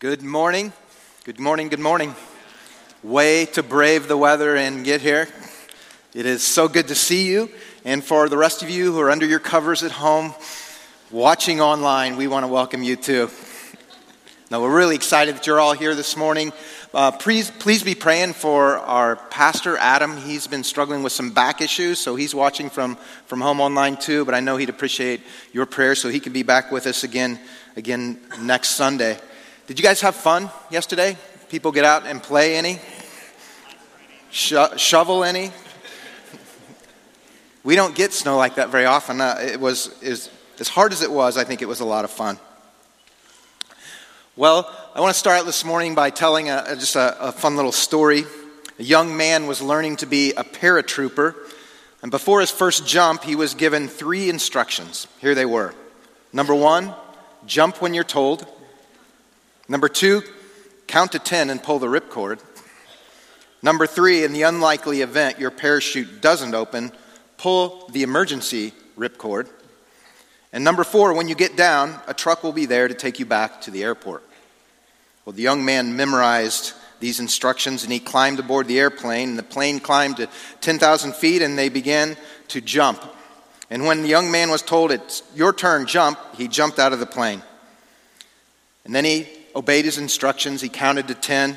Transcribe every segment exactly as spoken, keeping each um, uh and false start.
Good morning. Good morning. Good morning. Way to brave the weather and get here. It is so good to see you. And for the rest of you who are under your covers at home, watching online, we want to welcome you too. Now, we're really excited that you're all here this morning. Uh, please, please be praying for our pastor, Adam. He's been struggling with some back issues, so he's watching from, from home online too, but I know he'd appreciate your prayer so he can be back with us again, again next Sunday. Did you guys have fun yesterday? People get out and play any? Sho- shovel any? We don't get snow like that very often. Uh, it was is as hard as it was, I think it was a lot of fun. Well, I want to start this morning by telling a, just a, a fun little story. A young man was learning to be a paratrooper, and before his first jump, he was given three instructions. Here they were. Number one, jump when you're told. Number two, count to ten and pull the ripcord. Number three, in the unlikely event your parachute doesn't open, pull the emergency ripcord. And number four, when you get down, a truck will be there to take you back to the airport. Well, the young man memorized these instructions, and he climbed aboard the airplane, and the plane climbed to ten thousand feet, and they began to jump. And when the young man was told, "It's your turn, jump," he jumped out of the plane. And then he obeyed his instructions, he counted to ten,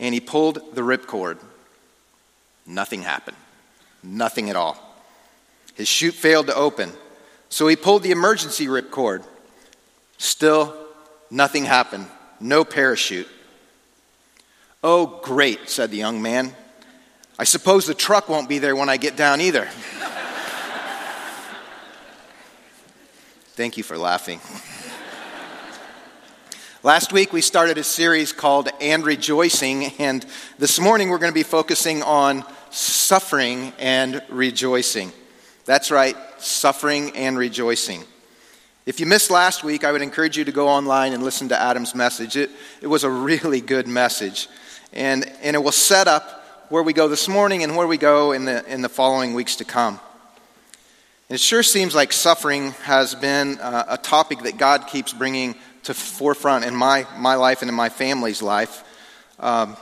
and he pulled the ripcord. Nothing happened. Nothing at all. His chute failed to open. So he pulled the emergency ripcord. Still, nothing happened. No parachute. "Oh, great," said the young man. "I suppose the truck won't be there when I get down either." Thank you for laughing. Last week, we started a series called And Rejoicing, and this morning, we're going to be focusing on suffering and rejoicing. That's right, suffering and rejoicing. If you missed last week, I would encourage you to go online and listen to Adam's message. It, it was a really good message. And and it will set up where we go this morning and where we go in the in the following weeks to come. And it sure seems like suffering has been uh, a topic that God keeps bringing to forefront in my, my life and in my family's life. Um,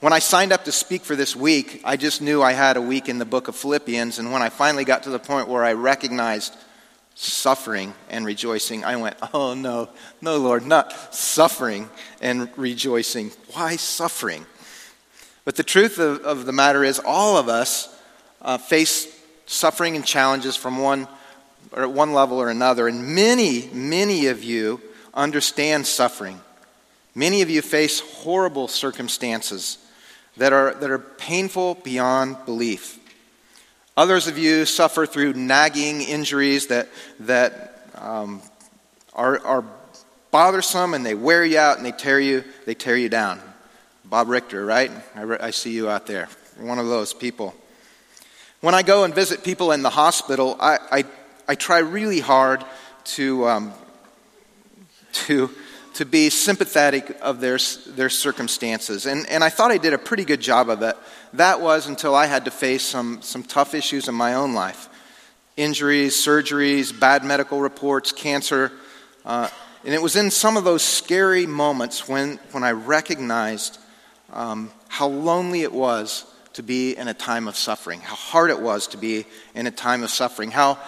When I signed up to speak for this week, I just knew I had a week in the book of Philippians, and when I finally got to the point where I recognized suffering and rejoicing, I went, "Oh no, no Lord, not suffering and rejoicing. Why suffering?" But the truth of, of the matter is all of us uh, face suffering and challenges from one, or at one level or another, and many, many of you understand suffering. Many of you face horrible circumstances that are that are painful beyond belief. Others of you suffer through nagging injuries that that um, are, are bothersome, and they wear you out and they tear you they tear you down. Bob Richter, right? I, re- I see you out there. You're one of those people. When I go and visit people in the hospital, I I, I try really hard to um, to. to be sympathetic of their their circumstances. And and I thought I did a pretty good job of it. That was until I had to face some, some tough issues in my own life. Injuries, surgeries, bad medical reports, cancer. Uh, and it was in some of those scary moments when, when I recognized um, how lonely it was to be in a time of suffering, how hard it was to be in a time of suffering, how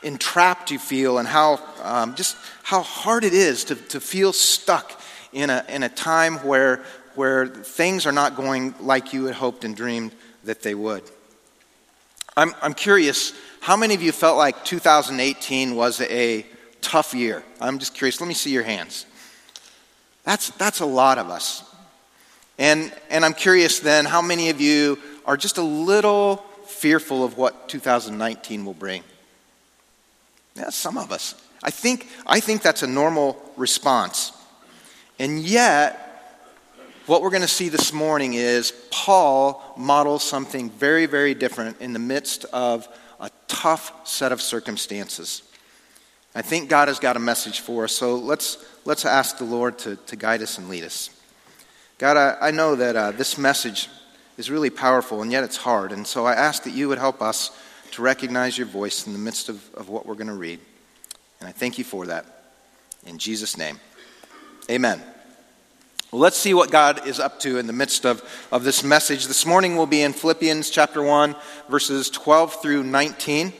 entrapped you feel, and how um, just how hard it is to, to feel stuck in a in a time where where things are not going like you had hoped and dreamed that they would. I'm I'm curious, how many of you felt like two thousand eighteen was a tough year? I'm just curious. Let me see your hands. That's that's a lot of us, and and I'm curious then, how many of you are just a little fearful of what two thousand nineteen will bring? Yeah, some of us. I think I think that's a normal response. And yet, what we're going to see this morning is Paul models something very, very different in the midst of a tough set of circumstances. I think God has got a message for us, so let's let's ask the Lord to, to guide us and lead us. God, I, I know that uh, this message is really powerful, and yet it's hard, and so I ask that you would help us to recognize your voice in the midst of, of what we're going to read. And I thank you for that. In Jesus' name, amen. Well, let's see what God is up to in the midst of, of this message. This morning we'll be in Philippians chapter one, verses twelve through nineteen.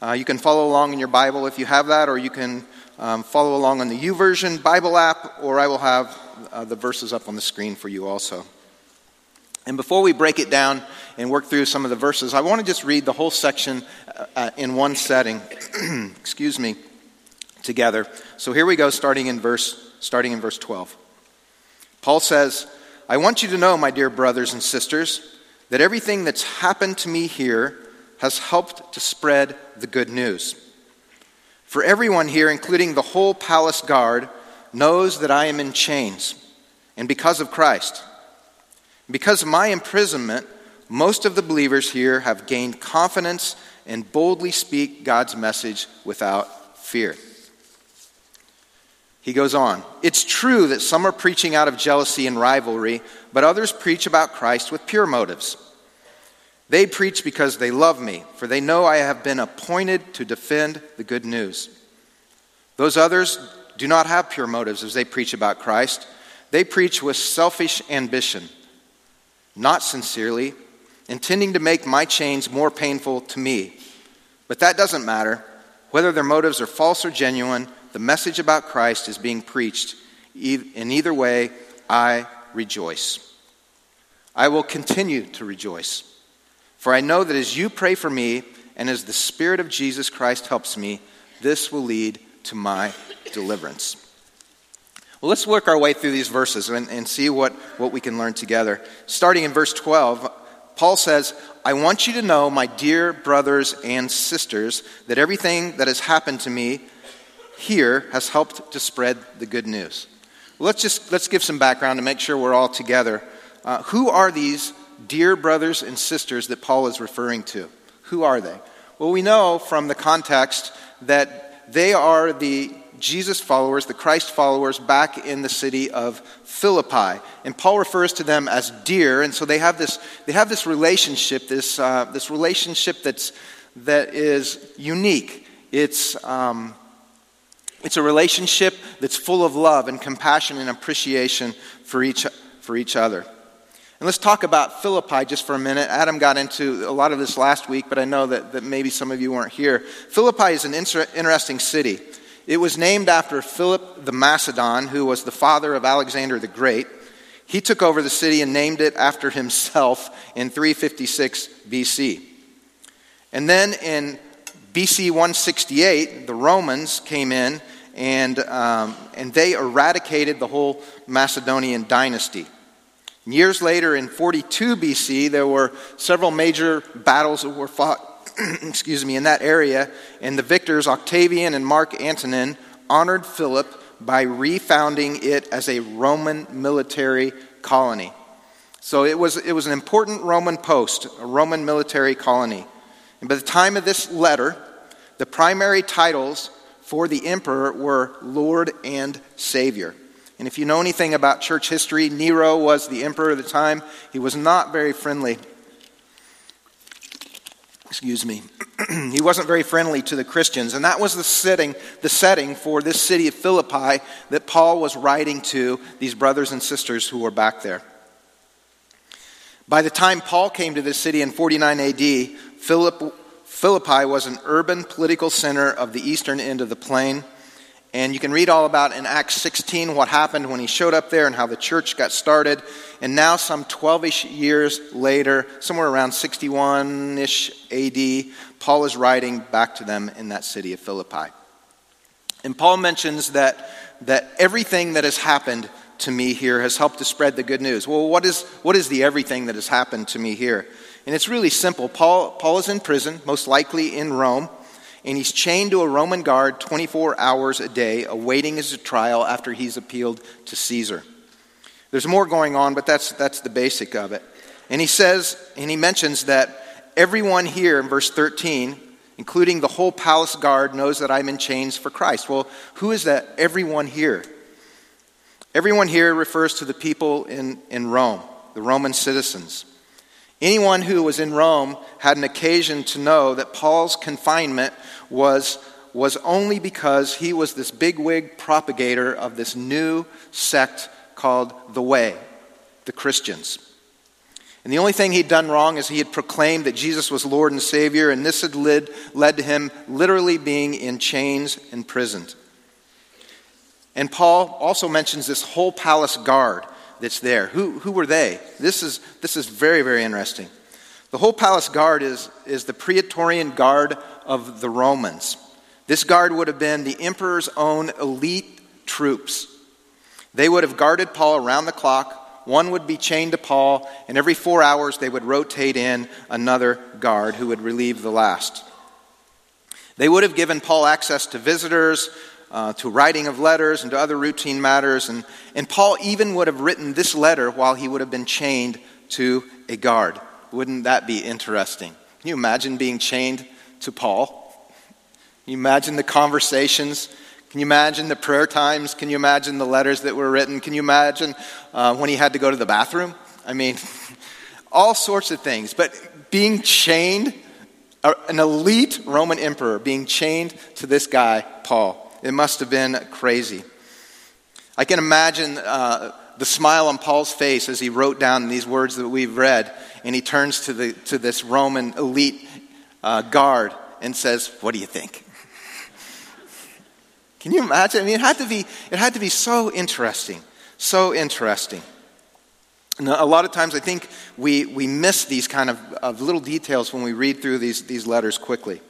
Uh, you can follow along in your Bible if you have that, or you can um, follow along on the YouVersion Bible app, or I will have uh, the verses up on the screen for you also. And before we break it down and work through some of the verses, I want to just read the whole section uh, in one setting, excuse me, together. So here we go, starting in verse, starting in verse twelve. Paul says, "I want you to know, my dear brothers and sisters, that everything that's happened to me here has helped to spread the good news. For everyone here, including the whole palace guard, knows that I am in chains, and because of Christ. Because of my imprisonment, most of the believers here have gained confidence and boldly speak God's message without fear." He goes on, "It's true that some are preaching out of jealousy and rivalry, but others preach about Christ with pure motives. They preach because they love me, for they know I have been appointed to defend the good news. Those others do not have pure motives as they preach about Christ. They preach with selfish ambition, not sincerely, intending to make my chains more painful to me. But that doesn't matter. Whether their motives are false or genuine, the message about Christ is being preached. In either way, I rejoice. I will continue to rejoice. For I know that as you pray for me, and as the Spirit of Jesus Christ helps me, this will lead to my deliverance." Well, let's work our way through these verses and, and see what, what we can learn together. Starting in verse twelve, Paul says, "I want you to know, my dear brothers and sisters, that everything that has happened to me here has helped to spread the good news." Let's just let's give some background to make sure we're all together. Uh, who are these dear brothers and sisters that Paul is referring to? Who are they? Well, we know from the context that they are the Jesus followers, the Christ followers back in the city of Philippi. And Paul refers to them as dear, and so they have this they have this relationship, this uh, this relationship that's that is unique. It's um, it's a relationship that's full of love and compassion and appreciation for each for each other. And let's talk about Philippi just for a minute. Adam got into a lot of this last week, but I know that, that maybe some of you weren't here. Philippi is an inter- interesting city. It was named after Philip the Macedon, who was the father of Alexander the Great. He took over the city and named it after himself in three fifty-six B C. And then in B C one sixty-eight, the Romans came in and um, and they eradicated the whole Macedonian dynasty. Years later, in forty-two B C, there were several major battles that were fought excuse me, in that area, and the victors, Octavian and Mark Antonin, honored Philip by refounding it as a Roman military colony. So it was it was an important Roman post, a Roman military colony. And by the time of this letter, the primary titles for the emperor were Lord and Savior. And if you know anything about church history, Nero was the emperor at the time. He was not very friendly. Excuse me. He wasn't very friendly to the Christians, and that was the setting, the setting for this city of Philippi that Paul was writing to these brothers and sisters who were back there. By the time Paul came to this city in forty-nine A D, Philip, Philippi was an urban political center of the eastern end of the plain, and you can read all about in Acts sixteen what happened when he showed up there and how the church got started. And now some twelve-ish years later, somewhere around sixty-one-ish A D, Paul is writing back to them in that city of Philippi. And Paul mentions that that everything that has happened to me here has helped to spread the good news. Well, what is what is the everything that has happened to me here? And it's really simple. Paul, Paul is in prison, most likely in Rome. And he's chained to a Roman guard twenty-four hours a day, awaiting his trial after he's appealed to Caesar. There's more going on, but that's that's the basic of it. And he says, and he mentions that everyone here in verse thirteen, including the whole palace guard, knows that I'm in chains for Christ. Well, who is that everyone here? Everyone here refers to the people in, in Rome, the Roman citizens. Anyone who was in Rome had an occasion to know that Paul's confinement was, was only because he was this bigwig propagator of this new sect called the Way, the Christians. And the only thing he'd done wrong is he had proclaimed that Jesus was Lord and Savior, and this had led, led to him literally being in chains, imprisoned. And Paul also mentions this whole palace guard that's there. Who, who were they? This is, this is very, very interesting. The whole palace guard is, is the Praetorian guard of the Romans. This guard would have been the emperor's own elite troops. They would have guarded Paul around the clock. One would be chained to Paul, and every four hours they would rotate in another guard who would relieve the last. They would have given Paul access to visitors, uh, to writing of letters, and to other routine matters. And, and Paul even would have written this letter while he would have been chained to a guard. Wouldn't that be interesting? Can you imagine being chained to Paul? Can you imagine the conversations? Can you imagine the prayer times? Can you imagine the letters that were written? Can you imagine uh, when he had to go to the bathroom? I mean, all sorts of things. But being chained, an elite Roman emperor being chained to this guy, Paul, it must have been crazy. I can imagine uh, the smile on Paul's face as he wrote down these words that we've read, and he turns to the to this Roman elite uh, guard and says, "What do you think?" Can you imagine? I mean, it had to be, it had to be so interesting, so interesting. And a lot of times I think we, we miss these kind of, of little details when we read through these, these letters quickly.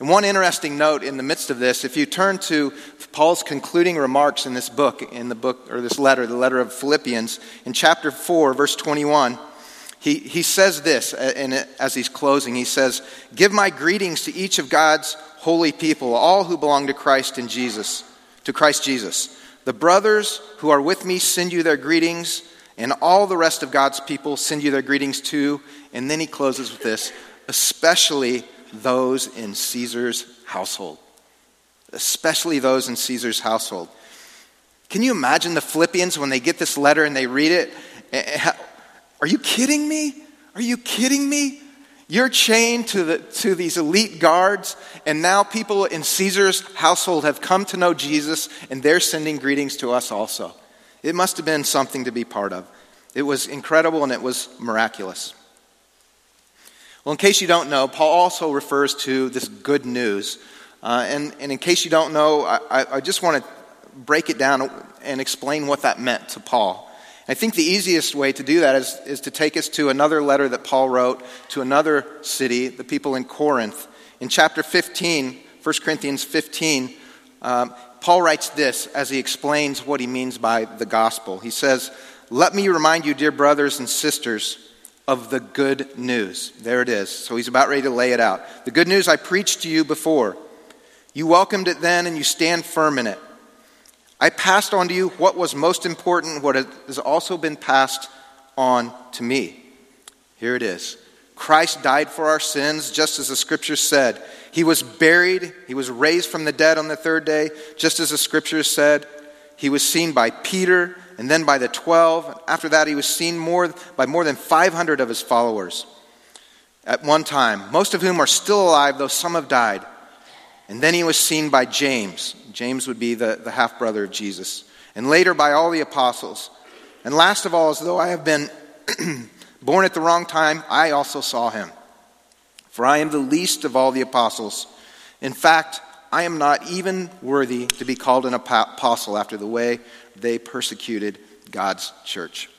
And one interesting note in the midst of this, if you turn to Paul's concluding remarks in this book, in the book, or this letter, the letter of Philippians, in chapter four, verse twenty-one, he, he says this, and as he's closing, he says, "Give my greetings to each of God's holy people, all who belong to Christ and Jesus, to Christ Jesus. The brothers who are with me send you their greetings, and all the rest of God's people send you their greetings too." And then he closes with this, "especially those in Caesar's household." Especially those in Caesar's household. Can you imagine the Philippians when they get this letter and they read it? Are you kidding me? Are you kidding me? You're chained to the to these elite guards, and now people in Caesar's household have come to know Jesus, and they're sending greetings to us also. It must have been something to be part of. It was incredible, and it was miraculous. Well, in case you don't know, Paul also refers to this good news. Uh, and, and in case you don't know, I, I just want to break it down and explain what that meant to Paul. I think the easiest way to do that is, is to take us to another letter that Paul wrote to another city, the people in Corinth. In chapter fifteen, First Corinthians fifteen, um, Paul writes this as he explains what he means by the gospel. He says, "Let me remind you, dear brothers and sisters, of the good news." There it is. So he's about ready to lay it out. "The good news I preached to you before. You welcomed it then, and you stand firm in it. I passed on to you what was most important, what has also been passed on to me." Here it is. "Christ died for our sins, just as the scriptures said. He was buried. He was raised from the dead on the third day, just as the scriptures said. He was seen by Peter and then by the twelve. After that, he was seen more by more than five hundred of his followers at one time, most of whom are still alive, though some have died. And then he was seen by James." James would be the, the half-brother of Jesus. "And later by all the apostles. And last of all, as though I have been born at the wrong time, I also saw him. For I am the least of all the apostles. In fact, I am not even worthy to be called an apostle after the way they persecuted God's church."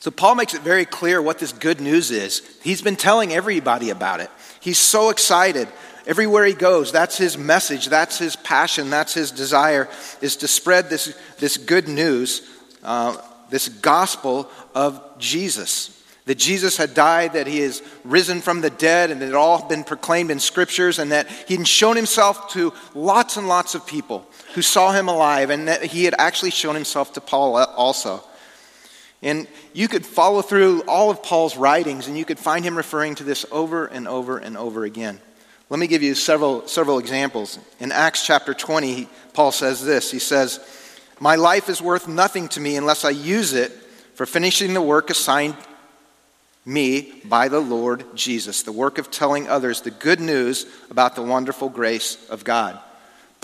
So Paul makes it very clear what this good news is. He's been telling everybody about it. He's so excited. Everywhere he goes, that's his message, that's his passion, that's his desire, is to spread this, this good news, uh, this gospel of Jesus. That Jesus had died, that he is risen from the dead, and it had all been proclaimed in scriptures, and that he had shown himself to lots and lots of people who saw him alive, and that he had actually shown himself to Paul also. And you could follow through all of Paul's writings, and you could find him referring to this over and over and over again. Let me give you several several examples. In Acts chapter twenty, Paul says this. He says, "My life is worth nothing to me unless I use it for finishing the work assigned me by the Lord Jesus, the work of telling others the good news about the wonderful grace of God."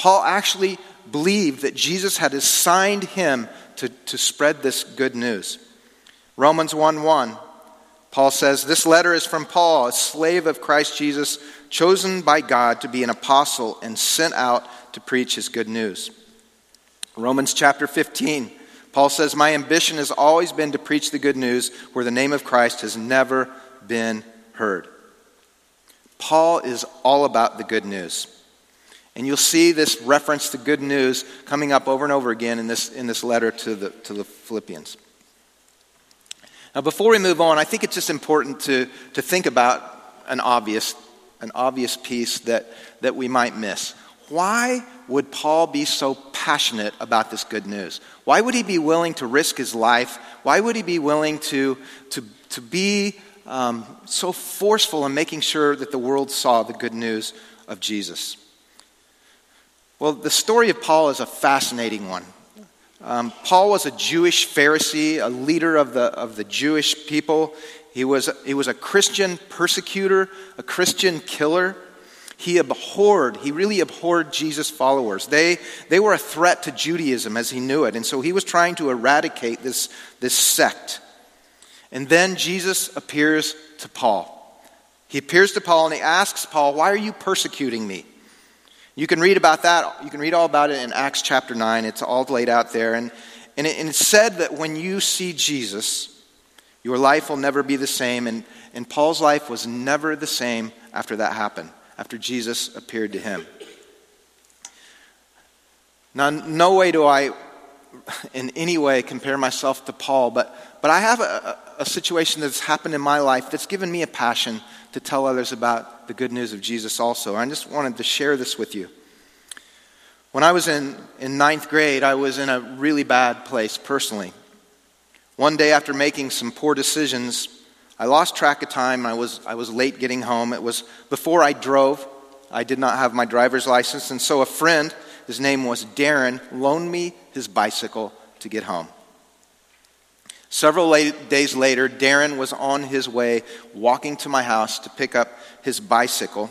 Paul actually believed that Jesus had assigned him to, to spread this good news. Romans one one, Paul says, "This letter is from Paul, a slave of Christ Jesus, chosen by God to be an apostle and sent out to preach his good news." Romans chapter fifteen, Paul says, "My ambition has always been to preach the good news where the name of Christ has never been heard." Paul is all about the good news. And you'll see this reference to good news coming up over and over again in this in this letter to the to the Philippians. Now, before we move on, I think it's just important to, to think about an obvious an obvious piece that, that we might miss. Why would Paul be so passionate about this good news? Why would he be willing to risk his life? Why would he be willing to to to be um, so forceful in making sure that the world saw the good news of Jesus? Well, the story of Paul is a fascinating one. Um, Paul was a Jewish Pharisee, a leader of the of the Jewish people. He was he was a Christian persecutor, a Christian killer. He abhorred, he really abhorred Jesus' followers. They they were a threat to Judaism as he knew it, and so he was trying to eradicate this, this sect. And then Jesus appears to Paul. He appears to Paul and he asks Paul, "Why are you persecuting me?" You can read about that. You can read all about it in Acts chapter nine. It's all laid out there. And, and, it, and it's said that when you see Jesus, your life will never be the same. And, and Paul's life was never the same after that happened, after Jesus appeared to him. Now, no way do I in any way compare myself to Paul, but, but I have a, a situation that's happened in my life that's given me a passion to tell others about the good news of Jesus also. I just wanted to share this with you. When I was in, in ninth grade, I was in a really bad place personally. One day after making some poor decisions, I lost track of time. I was I was late getting home. It was before I drove. I did not have my driver's license, and so a friend, his name was Darren, loaned me his bicycle to get home. Several late, days later, Darren was on his way, walking to my house to pick up his bicycle,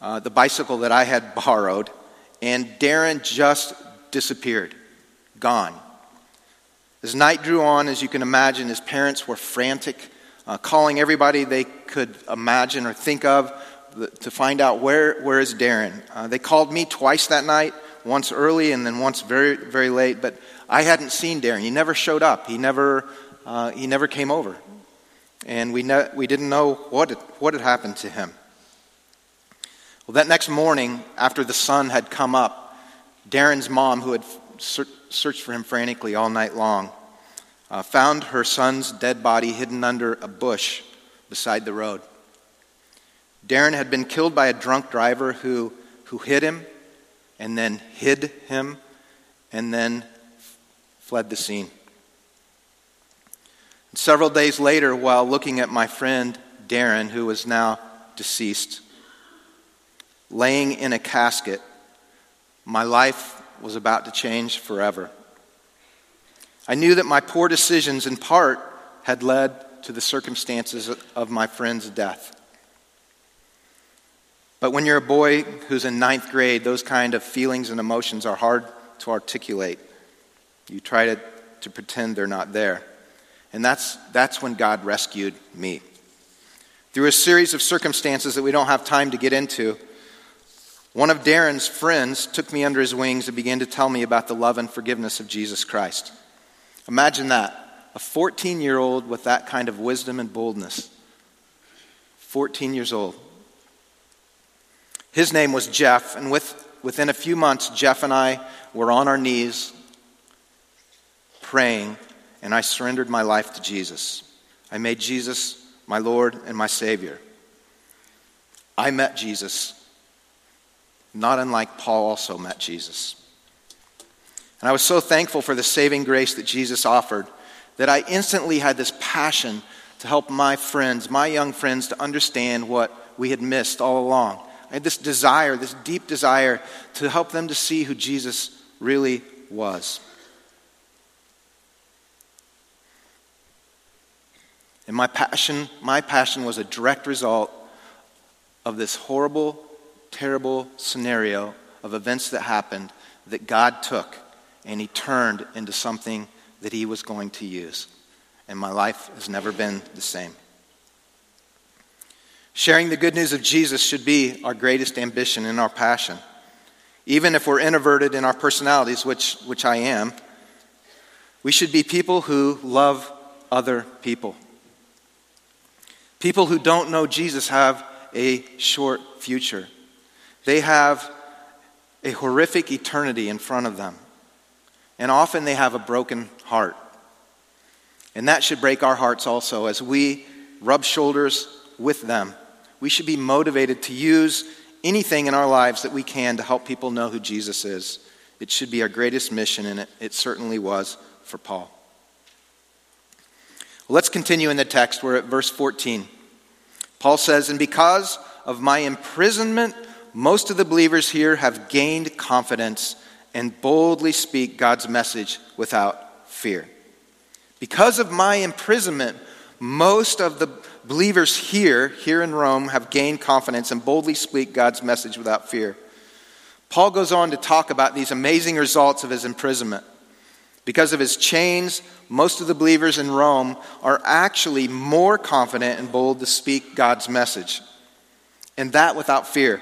uh, the bicycle that I had borrowed, and Darren just disappeared, gone. As night drew on, as you can imagine, his parents were frantic, uh, calling everybody they could imagine or think of to find out where where is Darren. Uh, they called me twice that night, once early and then once very, very late, but I hadn't seen Darren. He never showed up. He never uh, he never came over, and we ne- we didn't know what had, what had happened to him. Well, that next morning, after the sun had come up, Darren's mom, who had ser- searched for him frantically all night long, uh, found her son's dead body hidden under a bush beside the road. Darren had been killed by a drunk driver who who hit him, and then hid him, and then fled the scene. And several days later, while looking at my friend Darren, who was now deceased, laying in a casket, my life was about to change forever. I knew that my poor decisions, in part, had led to the circumstances of my friend's death. But when you're a boy who's in ninth grade, those kind of feelings and emotions are hard to articulate. You try to, to pretend they're not there. And that's that's when God rescued me. Through a series of circumstances that we don't have time to get into, one of Darren's friends took me under his wings and began to tell me about the love and forgiveness of Jesus Christ. Imagine that. A fourteen-year-old with that kind of wisdom and boldness. fourteen years old. His name was Jeff, and with, within a few months, Jeff and I were on our knees praying, and I surrendered my life to Jesus. I made Jesus my Lord and my Savior. I met Jesus, not unlike Paul also met Jesus. And I was so thankful for the saving grace that Jesus offered that I instantly had this passion to help my friends, my young friends, to understand what we had missed all along. I had this desire, this deep desire to help them to see who Jesus really was. And my passion, my passion was a direct result of this horrible, terrible scenario of events that happened that God took and he turned into something that he was going to use. And my life has never been the same. Sharing the good news of Jesus should be our greatest ambition and our passion. Even if we're introverted in our personalities, which, which I am, we should be people who love other people. People who don't know Jesus have a short future. They have a horrific eternity in front of them. And often they have a broken heart. And that should break our hearts also as we rub shoulders with them. We should be motivated to use anything in our lives that we can to help people know who Jesus is. It should be our greatest mission, and it, it certainly was for Paul. Well, let's continue in the text. We're at verse fourteen. Paul says, "And because of my imprisonment, most of the believers here have gained confidence and boldly speak God's message without fear." Because of my imprisonment, most of the believers here, here in Rome, have gained confidence and boldly speak God's message without fear. Paul goes on to talk about these amazing results of his imprisonment. Because of his chains, most of the believers in Rome are actually more confident and bold to speak God's message. And that without fear.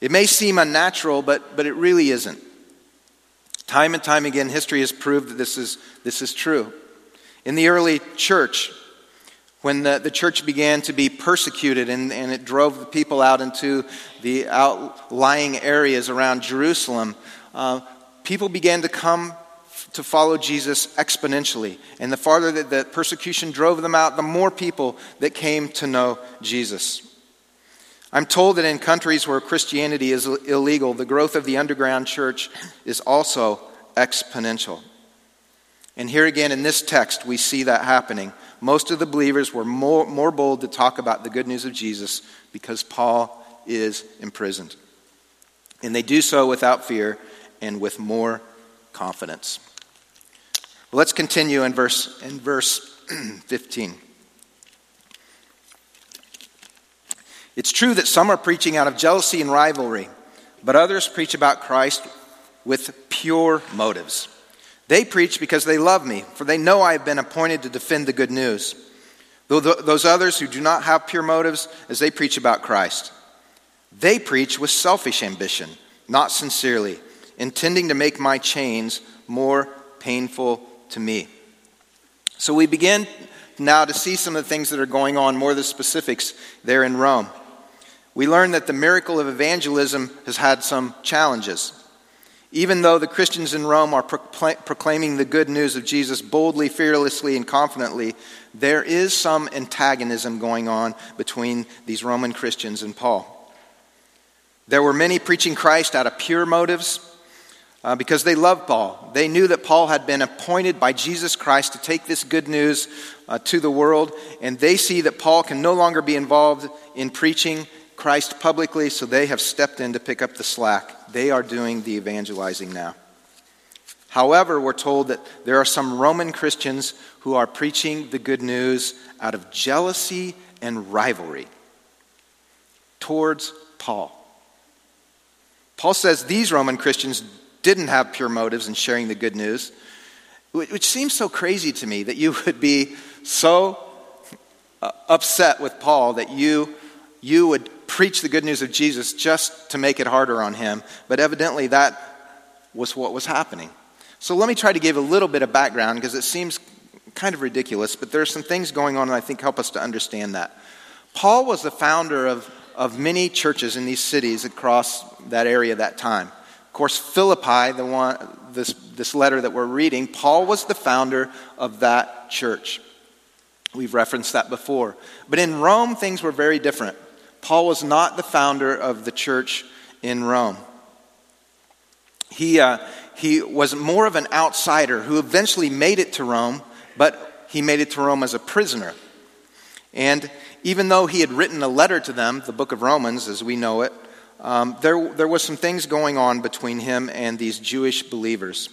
It may seem unnatural, but, but it really isn't. Time and time again, history has proved that this is, this is true. In the early church, when the, the church began to be persecuted and, and it drove the people out into the outlying areas around Jerusalem, uh, people began to come f- to follow Jesus exponentially. And the farther that the persecution drove them out, the more people that came to know Jesus. I'm told that in countries where Christianity is illegal, the growth of the underground church is also exponential. And here again in this text, we see that happening. Most of the believers were more, more bold to talk about the good news of Jesus because Paul is imprisoned. And they do so without fear and with more confidence. Well, let's continue in verse, in verse fifteen. "It's true that some are preaching out of jealousy and rivalry, but others preach about Christ with pure motives. They preach because they love me, for they know I have been appointed to defend the good news. Though those others who do not have pure motives, as they preach about Christ, they preach with selfish ambition, not sincerely, intending to make my chains more painful to me." So we begin now to see some of the things that are going on, more of the specifics there in Rome. We learn that the miracle of evangelism has had some challenges. Even though the Christians in Rome are proclaiming the good news of Jesus boldly, fearlessly, and confidently, there is some antagonism going on between these Roman Christians and Paul. There were many preaching Christ out of pure motives uh, because they loved Paul. They knew that Paul had been appointed by Jesus Christ to take this good news uh, to the world, and they see that Paul can no longer be involved in preaching Christ publicly, so they have stepped in to pick up the slack. They are doing the evangelizing now. However, we're told that there are some Roman Christians who are preaching the good news out of jealousy and rivalry towards Paul. Paul says these Roman Christians didn't have pure motives in sharing the good news, which seems so crazy to me that you would be so upset with Paul that you you would preach the good news of Jesus just to make it harder on him, but evidently that was what was happening. So let me try to give a little bit of background because it seems kind of ridiculous, but there are some things going on that I think help us to understand that. Paul was the founder of, of many churches in these cities across that area at that time. Of course, Philippi, the one, this, this letter that we're reading, Paul was the founder of that church. We've referenced that before. But in Rome, things were very different. Paul was not the founder of the church in Rome. He uh, he was more of an outsider who eventually made it to Rome, but he made it to Rome as a prisoner. And even though he had written a letter to them, the book of Romans as we know it, um, there, there was some things going on between him and these Jewish believers.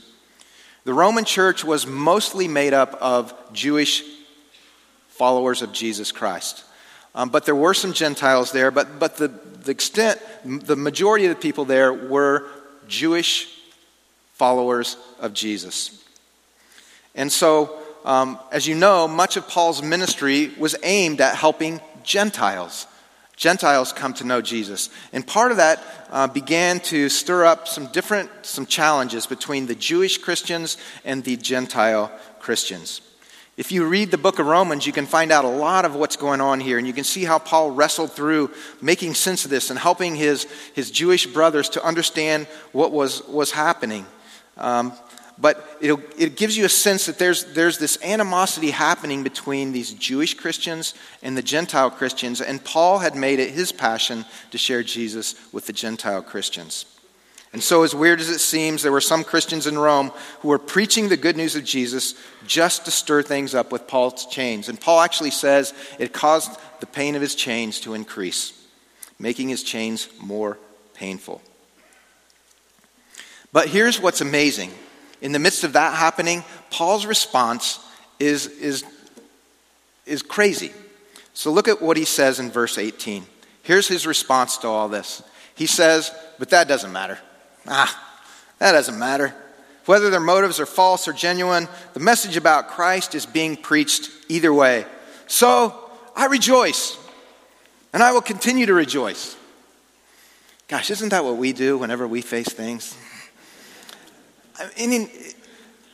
The Roman church was mostly made up of Jewish followers of Jesus Christ. Um, but there were some Gentiles there, but but the, the extent, the majority of the people there were Jewish followers of Jesus. And so, um, as you know, much of Paul's ministry was aimed at helping Gentiles. Gentiles come to know Jesus. And part of that uh, began to stir up some different, some challenges between the Jewish Christians and the Gentile Christians. If you read the book of Romans, you can find out a lot of what's going on here, and you can see how Paul wrestled through making sense of this and helping his, his Jewish brothers to understand what was, was happening. Um, but it'll, it gives you a sense that there's, there's this animosity happening between these Jewish Christians and the Gentile Christians, and Paul had made it his passion to share Jesus with the Gentile Christians. And so, as weird as it seems, there were some Christians in Rome who were preaching the good news of Jesus just to stir things up with Paul's chains. And Paul actually says it caused the pain of his chains to increase, making his chains more painful. But here's what's amazing. In the midst of that happening, Paul's response is, is, is crazy. So look at what he says in verse eighteen. Here's his response to all this. He says, but that doesn't matter. Ah, that doesn't matter. Whether their motives are false or genuine, the message about Christ is being preached either way. So I rejoice, and I will continue to rejoice. Gosh, isn't that what we do whenever we face things? I mean,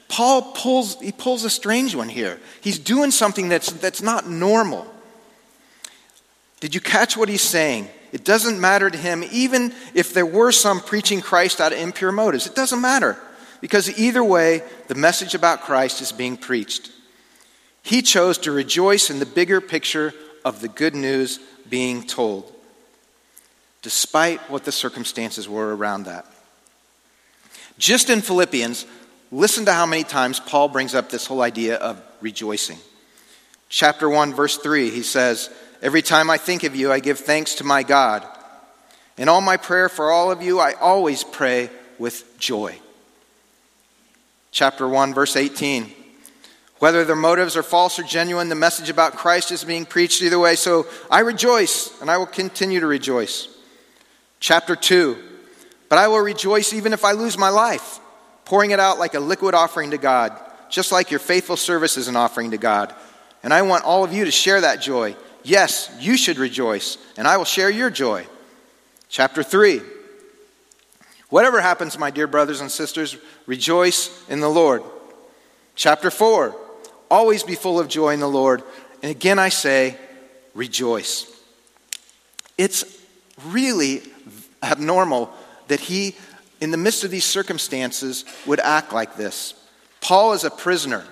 Paul pulls he pulls a strange one here. He's doing something that's that's not normal. Did you catch what he's saying? It doesn't matter to him, even if there were some preaching Christ out of impure motives. It doesn't matter, because either way, the message about Christ is being preached. He chose to rejoice in the bigger picture of the good news being told, despite what the circumstances were around that. Just in Philippians, listen to how many times Paul brings up this whole idea of rejoicing. Chapter one, verse three, he says, every time I think of you, I give thanks to my God. In all my prayer for all of you, I always pray with joy. Chapter one, verse eighteen. Whether their motives are false or genuine, the message about Christ is being preached either way, so I rejoice, and I will continue to rejoice. Chapter two. But I will rejoice even if I lose my life, pouring it out like a liquid offering to God, just like your faithful service is an offering to God. And I want all of you to share that joy. Yes, you should rejoice, and I will share your joy. Chapter three. Whatever happens, my dear brothers and sisters, rejoice in the Lord. Chapter four. Always be full of joy in the Lord. And again I say, rejoice. It's really abnormal that he, in the midst of these circumstances, would act like this. Paul is a prisoner.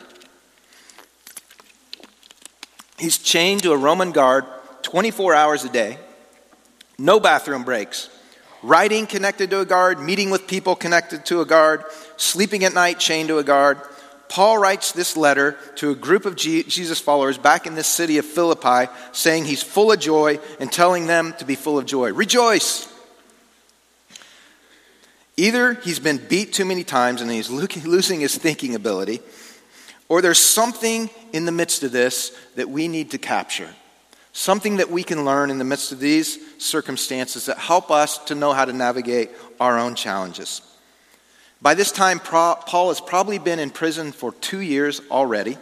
He's chained to a Roman guard twenty-four hours a day, no bathroom breaks, writing connected to a guard, meeting with people connected to a guard, sleeping at night chained to a guard. Paul writes this letter to a group of Jesus followers back in this city of Philippi, saying he's full of joy and telling them to be full of joy. Rejoice! Either he's been beat too many times and he's losing his thinking ability, or there's something in the midst of this that we need to capture. Something that we can learn in the midst of these circumstances that help us to know how to navigate our own challenges. By this time, Paul has probably been in prison for two years already.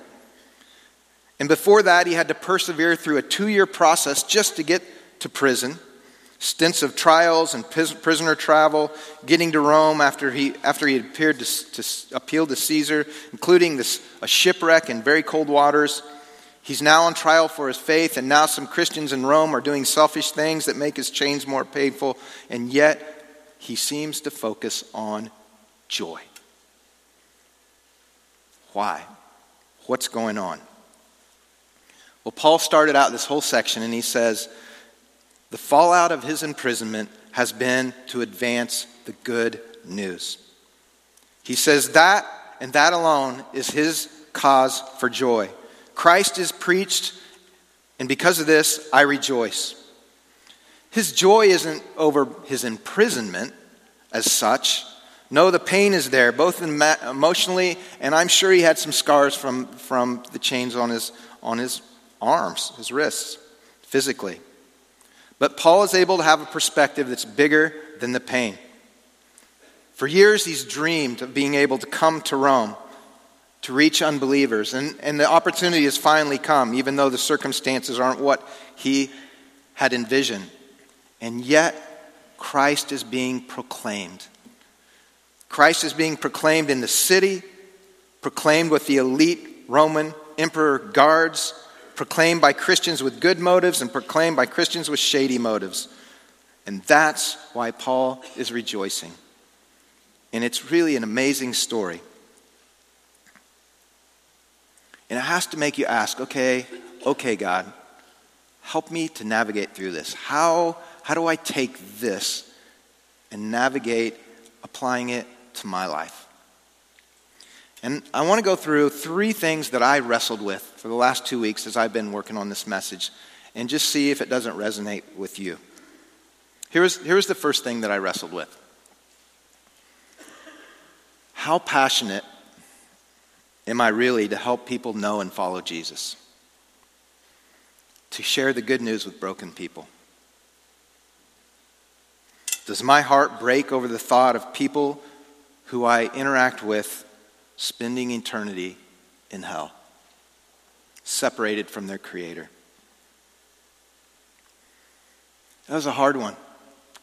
And before that, he had to persevere through a two-year process just to get to prison. Stints of trials and prisoner travel, getting to Rome after he after he appeared to, to appeal to Caesar, including this, a shipwreck in very cold waters. He's now on trial for his faith, and now some Christians in Rome are doing selfish things that make his chains more painful, and yet he seems to focus on joy. Why? What's going on? Well, Paul started out this whole section, and he says, the fallout of his imprisonment has been to advance the good news. He says that and that alone is his cause for joy. Christ is preached, and because of this, I rejoice. His joy isn't over his imprisonment as such. No, the pain is there, both emotionally, and I'm sure he had some scars from, from the chains on his, on his arms, his wrists, physically. But Paul is able to have a perspective that's bigger than the pain. For years, he's dreamed of being able to come to Rome to reach unbelievers. And, and the opportunity has finally come, even though the circumstances aren't what he had envisioned. And yet, Christ is being proclaimed. Christ is being proclaimed in the city, proclaimed with the elite Roman emperor guards, proclaimed by Christians with good motives, and proclaimed by Christians with shady motives. And that's why Paul is rejoicing. And it's really an amazing story. And it has to make you ask, okay, okay, God, help me to navigate through this. How, how do I take this and navigate applying it to my life? And I want to go through three things that I wrestled with for the last two weeks as I've been working on this message, and just see if it doesn't resonate with you. Here's, here's the first thing that I wrestled with. How passionate am I really to help people know and follow Jesus? To share the good news with broken people? Does my heart break over the thought of people who I interact with spending eternity in hell, separated from their Creator? That was a hard one.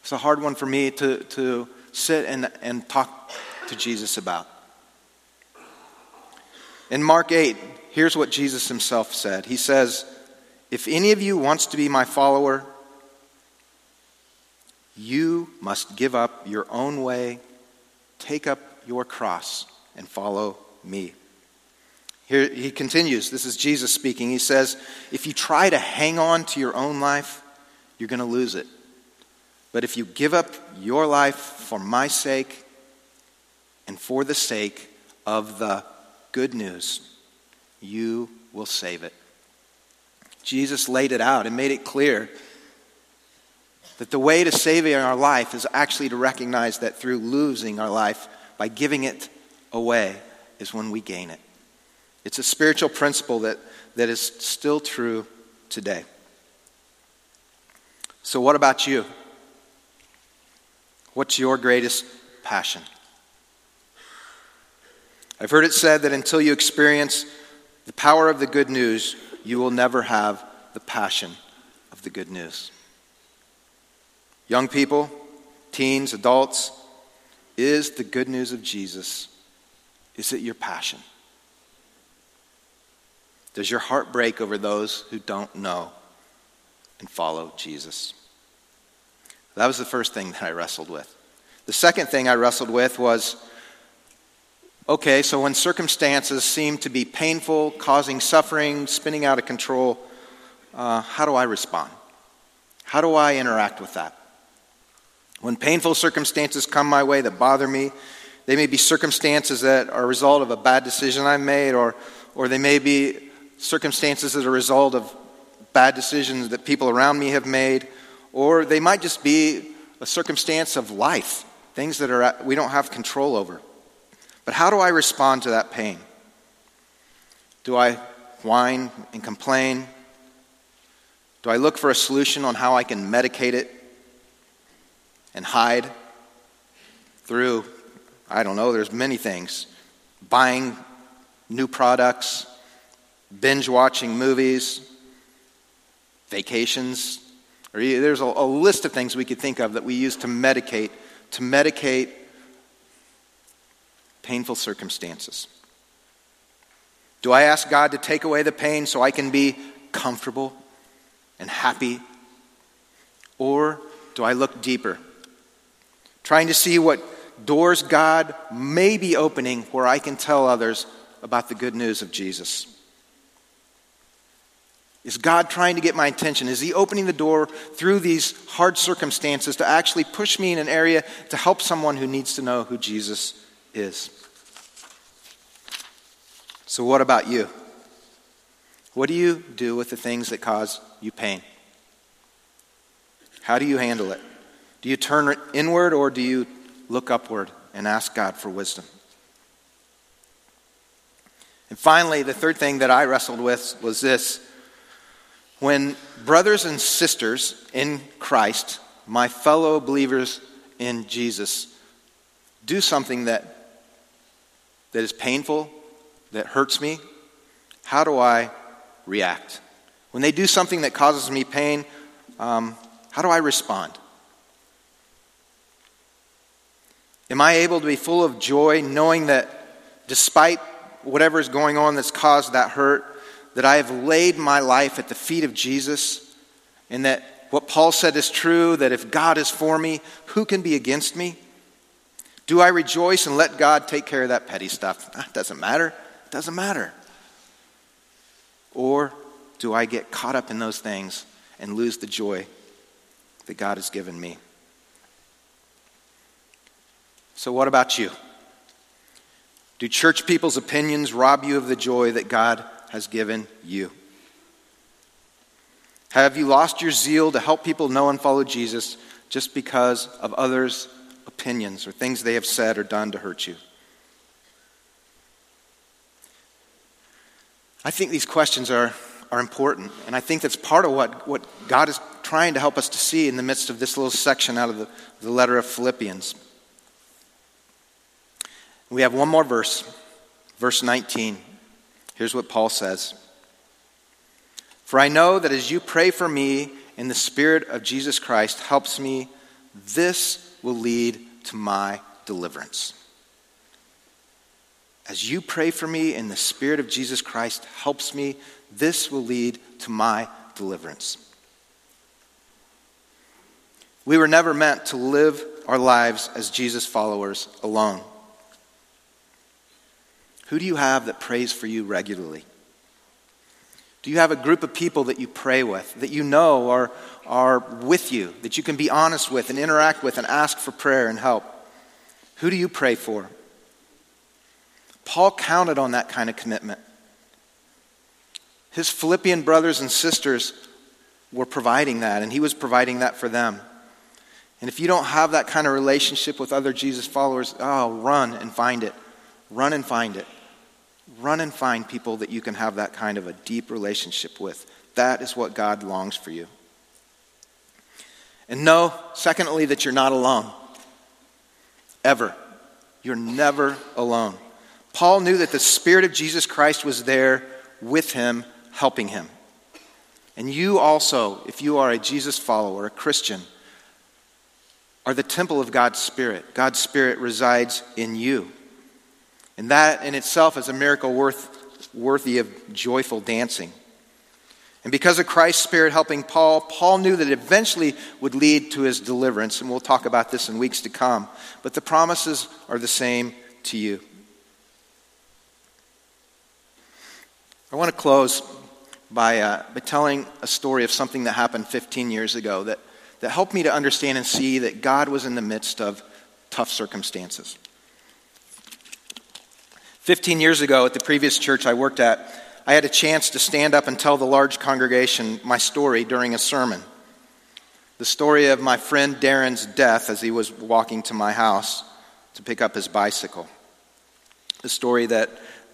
It's a hard one for me to, to sit and, and talk to Jesus about. In Mark eight, here's what Jesus himself said. He says, "If any of you wants to be my follower, you must give up your own way, take up your cross, and follow me." Here he continues. This is Jesus speaking. He says, "If you try to hang on to your own life, you're going to lose it. But if you give up your life for my sake, and for the sake of the good news, you will save it." Jesus laid it out and made it clear that the way to saving our life is actually to recognize that through losing our life, by giving it away, is when we gain it. It's a spiritual principle that, that is still true today. So what about you? What's your greatest passion? I've heard it said that until you experience the power of the good news, you will never have the passion of the good news. Young people, teens, adults, is the good news of Jesus, is it your passion? Does your heart break over those who don't know and follow Jesus? That was the first thing that I wrestled with. The second thing I wrestled with was, okay, so when circumstances seem to be painful, causing suffering, spinning out of control, uh, how do I respond? How do I interact with that? When painful circumstances come my way that bother me, they may be circumstances that are a result of a bad decision I made, or, or they may be circumstances that are a result of bad decisions that people around me have made, or they might just be a circumstance of life, things that are we don't have control over. But how do I respond to that pain? Do I whine and complain? Do I look for a solution on how I can medicate it and hide through, I don't know, there's many things. Buying new products, binge-watching movies, vacations. Or there's a, a list of things we could think of that we use to medicate, to medicate painful circumstances. Do I ask God to take away the pain so I can be comfortable and happy? Or do I look deeper, trying to see what doors God may be opening where I can tell others about the good news of Jesus? Is God trying to get my attention? Is he opening the door through these hard circumstances to actually push me in an area to help someone who needs to know who Jesus is? is. So what about you? What do you do with the things that cause you pain? How do you handle it? Do you turn inward, or do you look upward and ask God for wisdom? And finally, the third thing that I wrestled with was this. When brothers and sisters in Christ, my fellow believers in Jesus, do something that that is painful, that hurts me, how do I react? When they do something that causes me pain, um, how do I respond? Am I able to be full of joy knowing that despite whatever is going on that's caused that hurt, that I have laid my life at the feet of Jesus, and that what Paul said is true, that if God is for me, who can be against me? Do I rejoice and let God take care of that petty stuff? It doesn't matter. It doesn't matter. Or do I get caught up in those things and lose the joy that God has given me? So what about you? Do church people's opinions rob you of the joy that God has given you? Have you lost your zeal to help people know and follow Jesus just because of others' opinions or things they have said or done to hurt you? I think these questions are, are important, and I think that's part of what, what God is trying to help us to see in the midst of this little section out of the, the letter of Philippians. We have one more verse, verse nineteen. Here's what Paul says. For I know that as you pray for me in the Spirit of Jesus Christ helps me, this will lead to my deliverance. As you pray for me in the Spirit of Jesus Christ helps me, this will lead to my deliverance. We were never meant to live our lives as Jesus followers alone. Who do you have that prays for you regularly? Do you have a group of people that you pray with, that you know are, are with you, that you can be honest with and interact with and ask for prayer and help? Who do you pray for? Paul counted on that kind of commitment. His Philippian brothers and sisters were providing that, and he was providing that for them. And if you don't have that kind of relationship with other Jesus followers, oh, run and find it. Run and find it. Run and find people that you can have that kind of a deep relationship with. That is what God longs for you. And know, secondly, that you're not alone. Ever. You're never alone. Paul knew that the Spirit of Jesus Christ was there with him, helping him. And you also, if you are a Jesus follower, a Christian, are the temple of God's Spirit. God's Spirit resides in you. And that in itself is a miracle worth, worthy of joyful dancing. And because of Christ's Spirit helping Paul, Paul knew that it eventually would lead to his deliverance. And we'll talk about this in weeks to come. But the promises are the same to you. I want to close by, uh, by telling a story of something that happened fifteen years ago that, that helped me to understand and see that God was in the midst of tough circumstances. fifteen years ago at the previous church I worked at, I had a chance to stand up and tell the large congregation my story during a sermon. The story of my friend Darren's death as he was walking to my house to pick up his bicycle. The story that,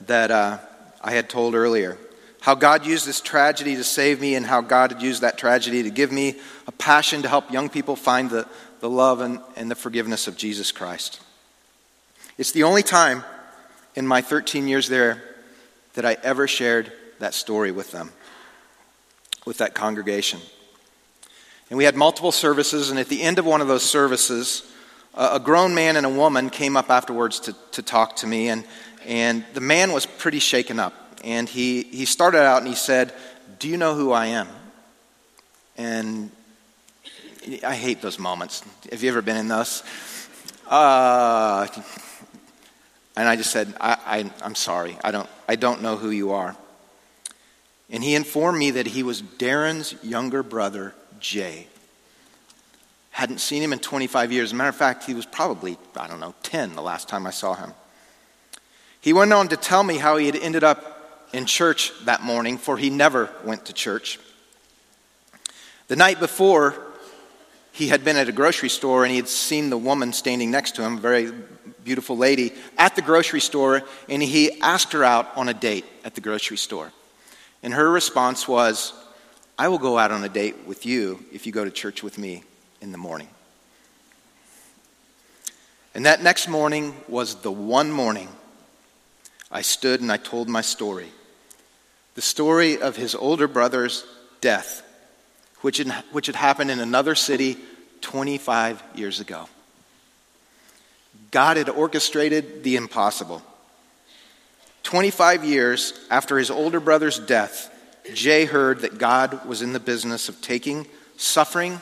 that uh, I had told earlier. How God used this tragedy to save me, and how God had used that tragedy to give me a passion to help young people find the, the love and, and the forgiveness of Jesus Christ. It's the only time in my thirteen years there that I ever shared that story with them, with that congregation. And we had multiple services, and at the end of one of those services, a grown man and a woman came up afterwards to, to talk to me, and, and the man was pretty shaken up. And he, he started out and he said, "Do you know who I am?" And I hate those moments. Have you ever been in those? Uh... And I just said, I, I, I'm sorry, I don't, I don't know who you are. And he informed me that he was Darren's younger brother, Jay. Hadn't seen him in twenty-five years. As a matter of fact, he was probably, I don't know, ten the last time I saw him. He went on to tell me how he had ended up in church that morning, for he never went to church. The night before, he had been at a grocery store and he had seen the woman standing next to him, a very beautiful lady, at the grocery store, and he asked her out on a date at the grocery store. And her response was, I will go out on a date with you if you go to church with me in the morning. And that next morning was the one morning I stood and I told my story. The story of his older brother's death, which had, which had happened in another city twenty-five years ago. God had orchestrated the impossible. twenty-five years after his older brother's death, Jay heard that God was in the business of taking suffering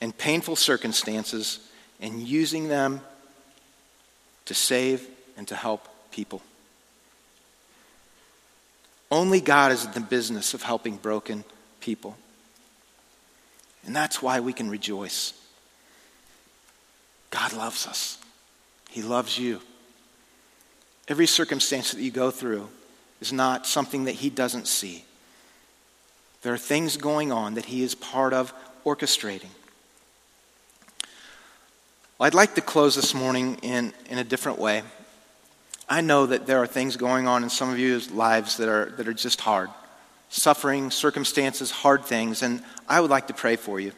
and painful circumstances and using them to save and to help people. Only God is in the business of helping broken people. And that's why we can rejoice. God loves us. He loves you. Every circumstance that you go through is not something that he doesn't see. There are things going on that he is part of orchestrating. Well, I'd like to close this morning in, in a different way. I know that there are things going on in some of you's lives that are that are just hard. Suffering, circumstances, hard things, and I would like to pray for you.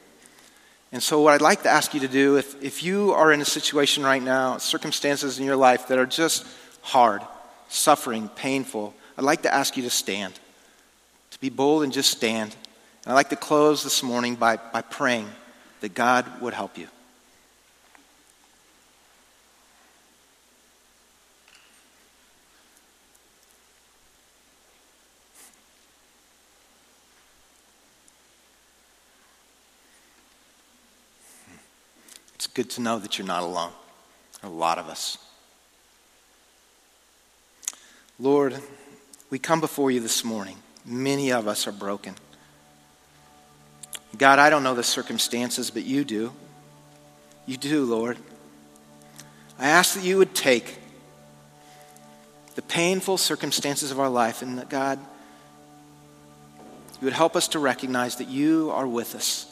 And so what I'd like to ask you to do, if, if you are in a situation right now, circumstances in your life that are just hard, suffering, painful, I'd like to ask you to stand, to be bold and just stand. And I'd like to close this morning by, by praying that God would help you. It's good to know that you're not alone. A lot of us. Lord, we come before you this morning. Many of us are broken. God, I don't know the circumstances, but you do. You do, Lord. I ask that you would take the painful circumstances of our life and that, God, you would help us to recognize that you are with us,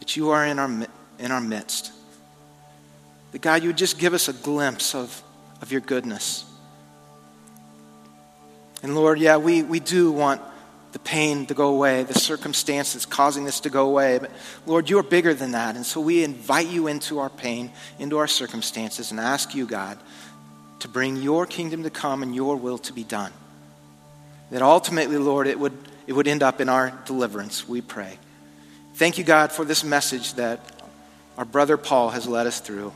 that you are in our, in our midst. That, God, you would just give us a glimpse of, of your goodness. And Lord, yeah, we, we do want the pain to go away, the circumstance that's causing this to go away. But Lord, you are bigger than that. And so we invite you into our pain, into our circumstances, and ask you, God, to bring your kingdom to come and your will to be done. That ultimately, Lord, it would, it would end up in our deliverance, we pray. Thank you, God, for this message that our brother Paul has led us through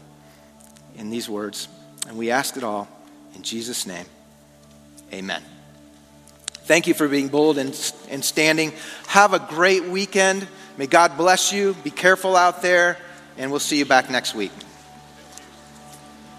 in these words. And we ask it all in Jesus' name, amen. Thank you for being bold and, and standing. Have a great weekend. May God bless you. Be careful out there, and we'll see you back next week.